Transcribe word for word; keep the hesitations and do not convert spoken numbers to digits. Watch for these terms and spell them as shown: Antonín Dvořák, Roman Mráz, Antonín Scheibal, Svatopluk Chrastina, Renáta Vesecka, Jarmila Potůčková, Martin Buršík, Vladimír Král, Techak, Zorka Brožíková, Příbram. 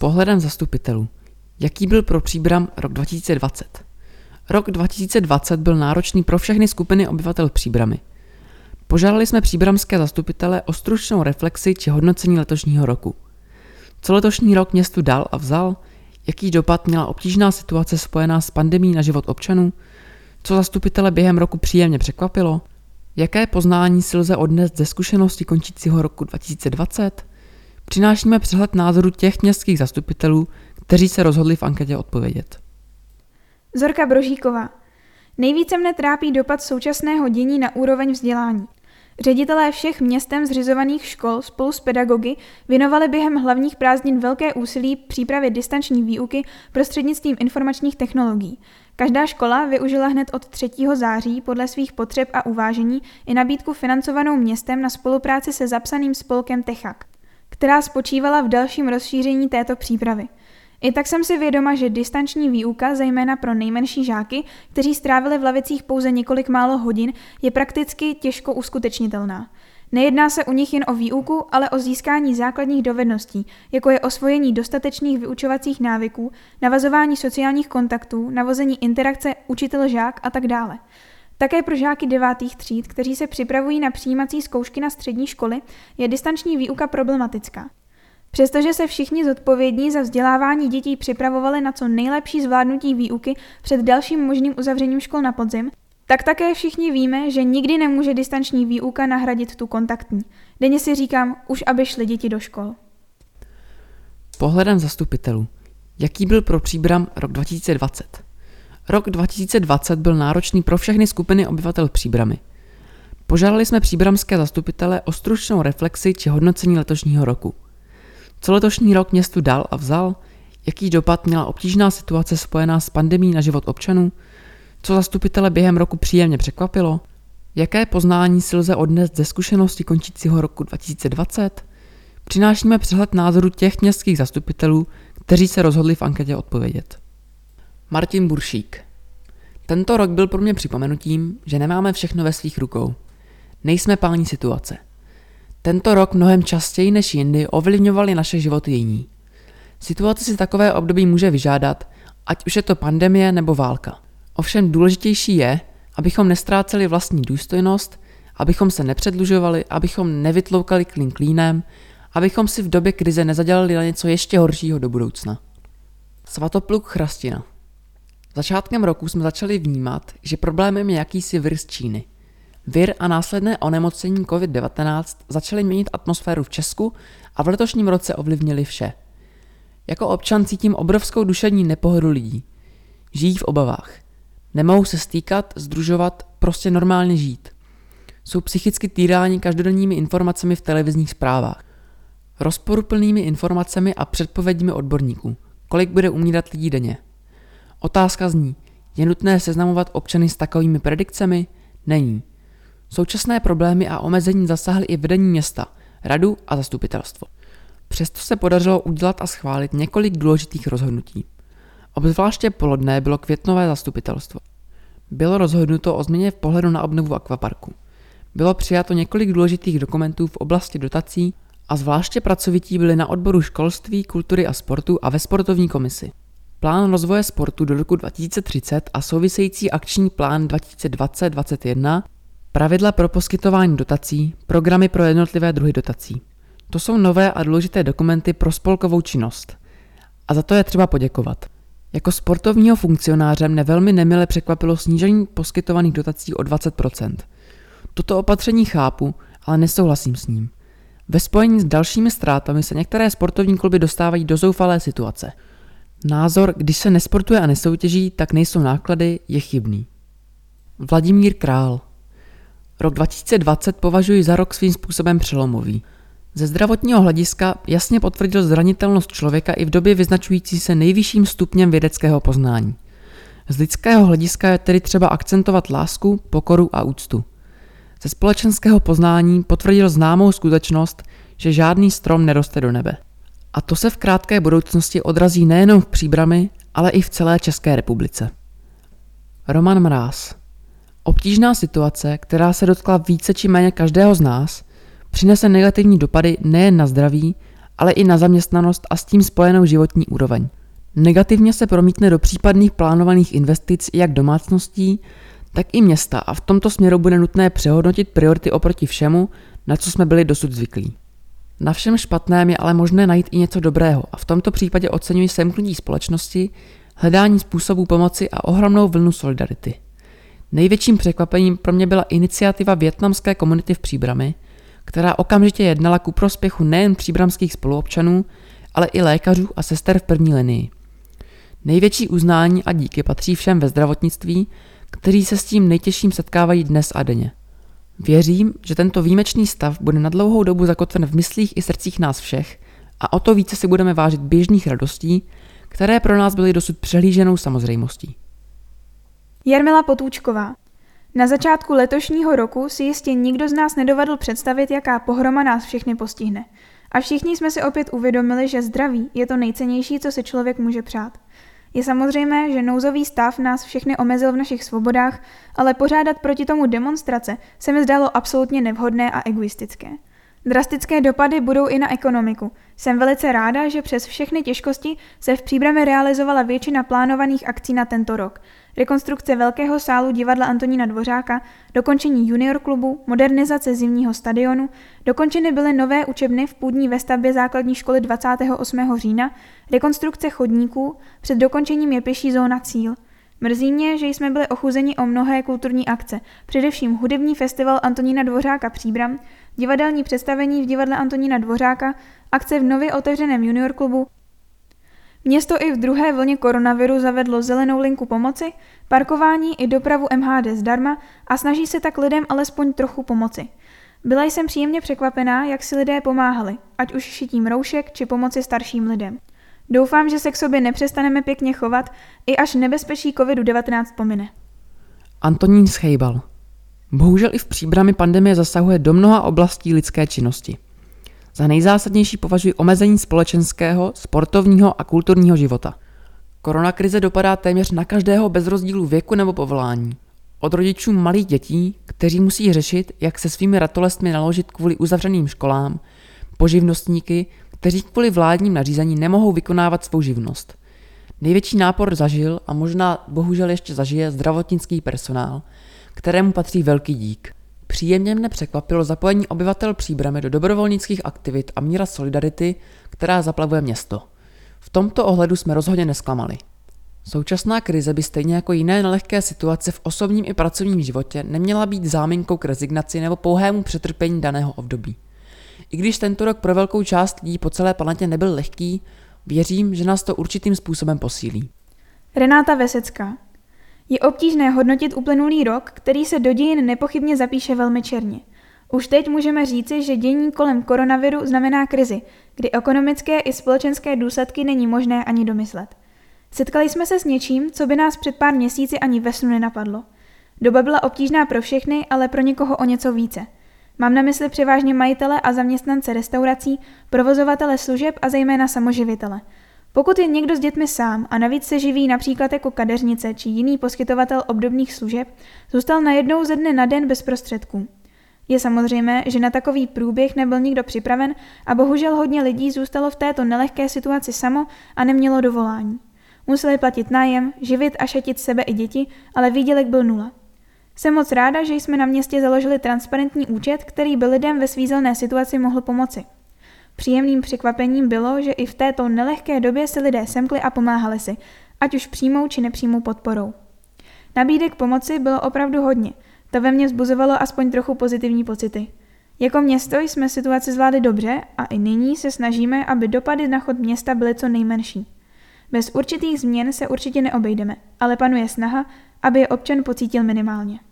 pohledem zastupitelů. Jaký byl pro Příbram rok dva tisíce dvacet? Rok dva tisíce dvacet byl náročný pro všechny skupiny obyvatel Příbramy. Požádali jsme příbramské zastupitele o stručnou reflexi či hodnocení letošního roku. Co letošní rok městu dal a vzal? Jaký dopad měla obtížná situace spojená s pandemií na život občanů? Co zastupitele během roku příjemně překvapilo? Jaké poznání si lze odnést ze zkušenosti končícího roku dva tisíce dvacet? Přinášíme přehled názoru těch městských zastupitelů, kteří se rozhodli v anketě odpovědět. Zorka Brožíková. Nejvíce mne trápí dopad současného dění na úroveň vzdělání. Ředitelé všech městem zřizovaných škol spolu s pedagogy věnovali během hlavních prázdnin velké úsilí přípravě distanční výuky prostřednictvím informačních technologií. Každá škola využila hned od třetího září podle svých potřeb a uvážení i nabídku financovanou městem na spolupráci se zapsaným spolkem Techak, která spočívala v dalším rozšíření této přípravy. I tak jsem si vědoma, že distanční výuka, zejména pro nejmenší žáky, kteří strávili v lavicích pouze několik málo hodin, je prakticky těžko uskutečnitelná. Nejedná se u nich jen o výuku, ale o získání základních dovedností, jako je osvojení dostatečných vyučovacích návyků, navazování sociálních kontaktů, navození interakce učitel-žák a tak dále. Také pro žáky devátých tříd, kteří se připravují na přijímací zkoušky na střední školy, je distanční výuka problematická. Přestože se všichni zodpovědní za vzdělávání dětí připravovali na co nejlepší zvládnutí výuky před dalším možným uzavřením škol na podzim, tak také všichni víme, že nikdy nemůže distanční výuka nahradit tu kontaktní. Denně si říkám, už aby šly děti do škol. Pohledem zastupitelů. Jaký byl pro Příbram rok dva tisíce dvacet? Rok dva tisíce dvacet byl náročný pro všechny skupiny obyvatel Příbramy. Požádali jsme příbramské zastupitele o stručnou reflexi či hodnocení letošního roku. Co letošní rok městu dal a vzal? Jaký dopad měla obtížná situace spojená s pandemií na život občanů? Co zastupitele během roku příjemně překvapilo? Jaké poznání si lze odnést ze zkušenosti končícího roku dva tisíce dvacet? Přinášíme přehled názoru těch městských zastupitelů, kteří se rozhodli v anketě odpovědět. Martin Buršík. Tento rok byl pro mě připomenutím, že nemáme všechno ve svých rukou. Nejsme páni situace. Tento rok mnohem častěji než jindy ovlivňovali naše životy jiní. Situace si takové období může vyžádat, ať už je to pandemie nebo válka. Ovšem důležitější je, abychom nestráceli vlastní důstojnost, abychom se nepředlužovali, abychom nevytloukali klín klínem, abychom si v době krize nezadělali na něco ještě horšího do budoucna. Svatopluk Chrastina. Začátkem roku jsme začali vnímat, že problémem je jakýsi vir z Číny. Vir a následné onemocnění covid devatenáct začaly měnit atmosféru v Česku a v letošním roce ovlivnili vše. Jako občan cítím obrovskou duševní nepohodu lidí. Žijí v obavách. Nemohou se stýkat, sdružovat, prostě normálně žít. Jsou psychicky týráni každodenními informacemi v televizních zprávách. Rozporuplnými informacemi a předpovědími odborníků. Kolik bude umírat lidí denně? Otázka zní, je nutné seznamovat občany s takovými predikcemi? Není. Současné problémy a omezení zasáhly i vedení města, radu a zastupitelstvo. Přesto se podařilo udělat a schválit několik důležitých rozhodnutí. Obzvláště plodné bylo květnové zastupitelstvo. Bylo rozhodnuto o změně v pohledu na obnovu akvaparku. Bylo přijato několik důležitých dokumentů v oblasti dotací a zvláště pracovití byli na odboru školství, kultury a sportu a ve sportovní komisi. Plán rozvoje sportu do roku dva tisíce třicet a související akční plán dva tisíce dvacet až dva tisíce dvacet jedna, pravidla pro poskytování dotací, programy pro jednotlivé druhy dotací. To jsou nové a důležité dokumenty pro spolkovou činnost. A za to je třeba poděkovat. Jako sportovního funkcionáře mne velmi nemile překvapilo snížení poskytovaných dotací o dvacet procent. Toto opatření chápu, ale nesouhlasím s ním. Ve spojení s dalšími ztrátami se některé sportovní kluby dostávají do zoufalé situace. Názor, když se nesportuje a nesoutěží, tak nejsou náklady, je chybný. Vladimír Král. Rok dva tisíce dvacet považuji za rok svým způsobem přelomový. Ze zdravotního hlediska jasně potvrdil zranitelnost člověka i v době vyznačující se nejvyšším stupněm vědeckého poznání. Z lidského hlediska je tedy třeba akcentovat lásku, pokoru a úctu. Ze společenského poznání potvrdil známou skutečnost, že žádný strom neroste do nebe. A to se v krátké budoucnosti odrazí nejenom v Příbrami, ale i v celé České republice. Roman Mráz. Obtížná situace, která se dotkla více či méně každého z nás, přinese negativní dopady nejen na zdraví, ale i na zaměstnanost a s tím spojenou životní úroveň. Negativně se promítne do případných plánovaných investic jak domácností, tak i města a v tomto směru bude nutné přehodnotit priority oproti všemu, na co jsme byli dosud zvyklí. Na všem špatném je ale možné najít i něco dobrého a v tomto případě oceňuji semknutí společnosti, hledání způsobů pomoci a ohromnou vlnu solidarity. Největším překvapením pro mě byla iniciativa vietnamské komunity v Příbrami, která okamžitě jednala ku prospěchu nejen příbramských spoluobčanů, ale i lékařů a sester v první linii. Největší uznání a díky patří všem ve zdravotnictví, kteří se s tím nejtěžším setkávají dnes a denně. Věřím, že tento výjimečný stav bude na dlouhou dobu zakotven v myslích i srdcích nás všech a o to více si budeme vážit běžných radostí, které pro nás byly dosud přehlíženou samozřejmostí. Jarmila Potůčková. Na začátku letošního roku si jistě nikdo z nás nedovedl představit, jaká pohroma nás všechny postihne. A všichni jsme si opět uvědomili, že zdraví je to nejcennější, co si člověk může přát. Je samozřejmé, že nouzový stav nás všechny omezil v našich svobodách, ale pořádat proti tomu demonstrace se mi zdálo absolutně nevhodné a egoistické. Drastické dopady budou i na ekonomiku. Jsem velice ráda, že přes všechny těžkosti se v Příbrami realizovala většina plánovaných akcí na tento rok. Rekonstrukce velkého sálu divadla Antonína Dvořáka, dokončení junior klubu, modernizace zimního stadionu, dokončeny byly nové učebny v půdní vestavbě základní školy dvacátého osmého října, rekonstrukce chodníků, před dokončením je pěší zóna Cíl. Mrzí mě, že jsme byli ochuzeni o mnohé kulturní akce, především hudební festival Antonína Dvořáka Příbram, divadelní představení v divadle Antonína Dvořáka, akce v nově otevřeném junior klubu. Město i v druhé vlně koronaviru zavedlo zelenou linku pomoci, parkování i dopravu em há dé zdarma a snaží se tak lidem alespoň trochu pomoci. Byla jsem příjemně překvapená, jak si lidé pomáhali, ať už šitím roušek či pomoci starším lidem. Doufám, že se k sobě nepřestaneme pěkně chovat, i až nebezpečí covid devatenáct pomine. Antonín Scheibal. Bohužel i v Příbrami pandemie zasahuje do mnoha oblastí lidské činnosti. Za nejzásadnější považuji omezení společenského, sportovního a kulturního života. Koronakrize dopadá téměř na každého bez rozdílu věku nebo povolání. Od rodičů malých dětí, kteří musí řešit, jak se svými ratolestmi naložit kvůli uzavřeným školám, po živnostníky, kteří kvůli vládním nařízení nemohou vykonávat svou živnost. Největší nápor zažil a možná bohužel ještě zažije zdravotnický personál, kterému patří velký dík. Příjemně mne překvapilo zapojení obyvatel Příbrami do dobrovolnických aktivit a míra solidarity, která zaplavuje město. V tomto ohledu jsme rozhodně nesklamali. Současná krize by stejně jako jiné nelehké situace v osobním i pracovním životě neměla být záminkou k rezignaci nebo pouhému přetrpění daného období. I když tento rok pro velkou část lidí po celé planetě nebyl lehký, věřím, že nás to určitým způsobem posílí. Renáta Vesecka. Je obtížné hodnotit uplynulý rok, který se do dějin nepochybně zapíše velmi černě. Už teď můžeme říci, že dění kolem koronaviru znamená krizi, kdy ekonomické i společenské důsledky není možné ani domyslet. Setkali jsme se s něčím, co by nás před pár měsíci ani ve snu nenapadlo. Doba byla obtížná pro všechny, ale pro někoho o něco více. Mám na mysli převážně majitele a zaměstnance restaurací, provozovatele služeb a zejména samoživitele. Pokud je někdo s dětmi sám a navíc se živí například jako kadeřnice či jiný poskytovatel obdobných služeb, zůstal najednou ze dne na den bez prostředků. Je samozřejmé, že na takový průběh nebyl nikdo připraven a bohužel hodně lidí zůstalo v této nelehké situaci samo a nemělo dovolání. Museli platit nájem, živit a šetit sebe i děti, ale výdělek byl nula. Jsem moc ráda, že jsme na městě založili transparentní účet, který by lidem ve svízelné situaci mohl pomoci. Příjemným překvapením bylo, že i v této nelehké době si lidé semkli a pomáhali si, ať už přímou či nepřímou podporou. Nabídek pomoci bylo opravdu hodně, to ve mně vzbuzovalo aspoň trochu pozitivní pocity. Jako město jsme situaci zvládli dobře a i nyní se snažíme, aby dopady na chod města byly co nejmenší. Bez určitých změn se určitě neobejdeme, ale panuje snaha, aby je občan pocítil minimálně.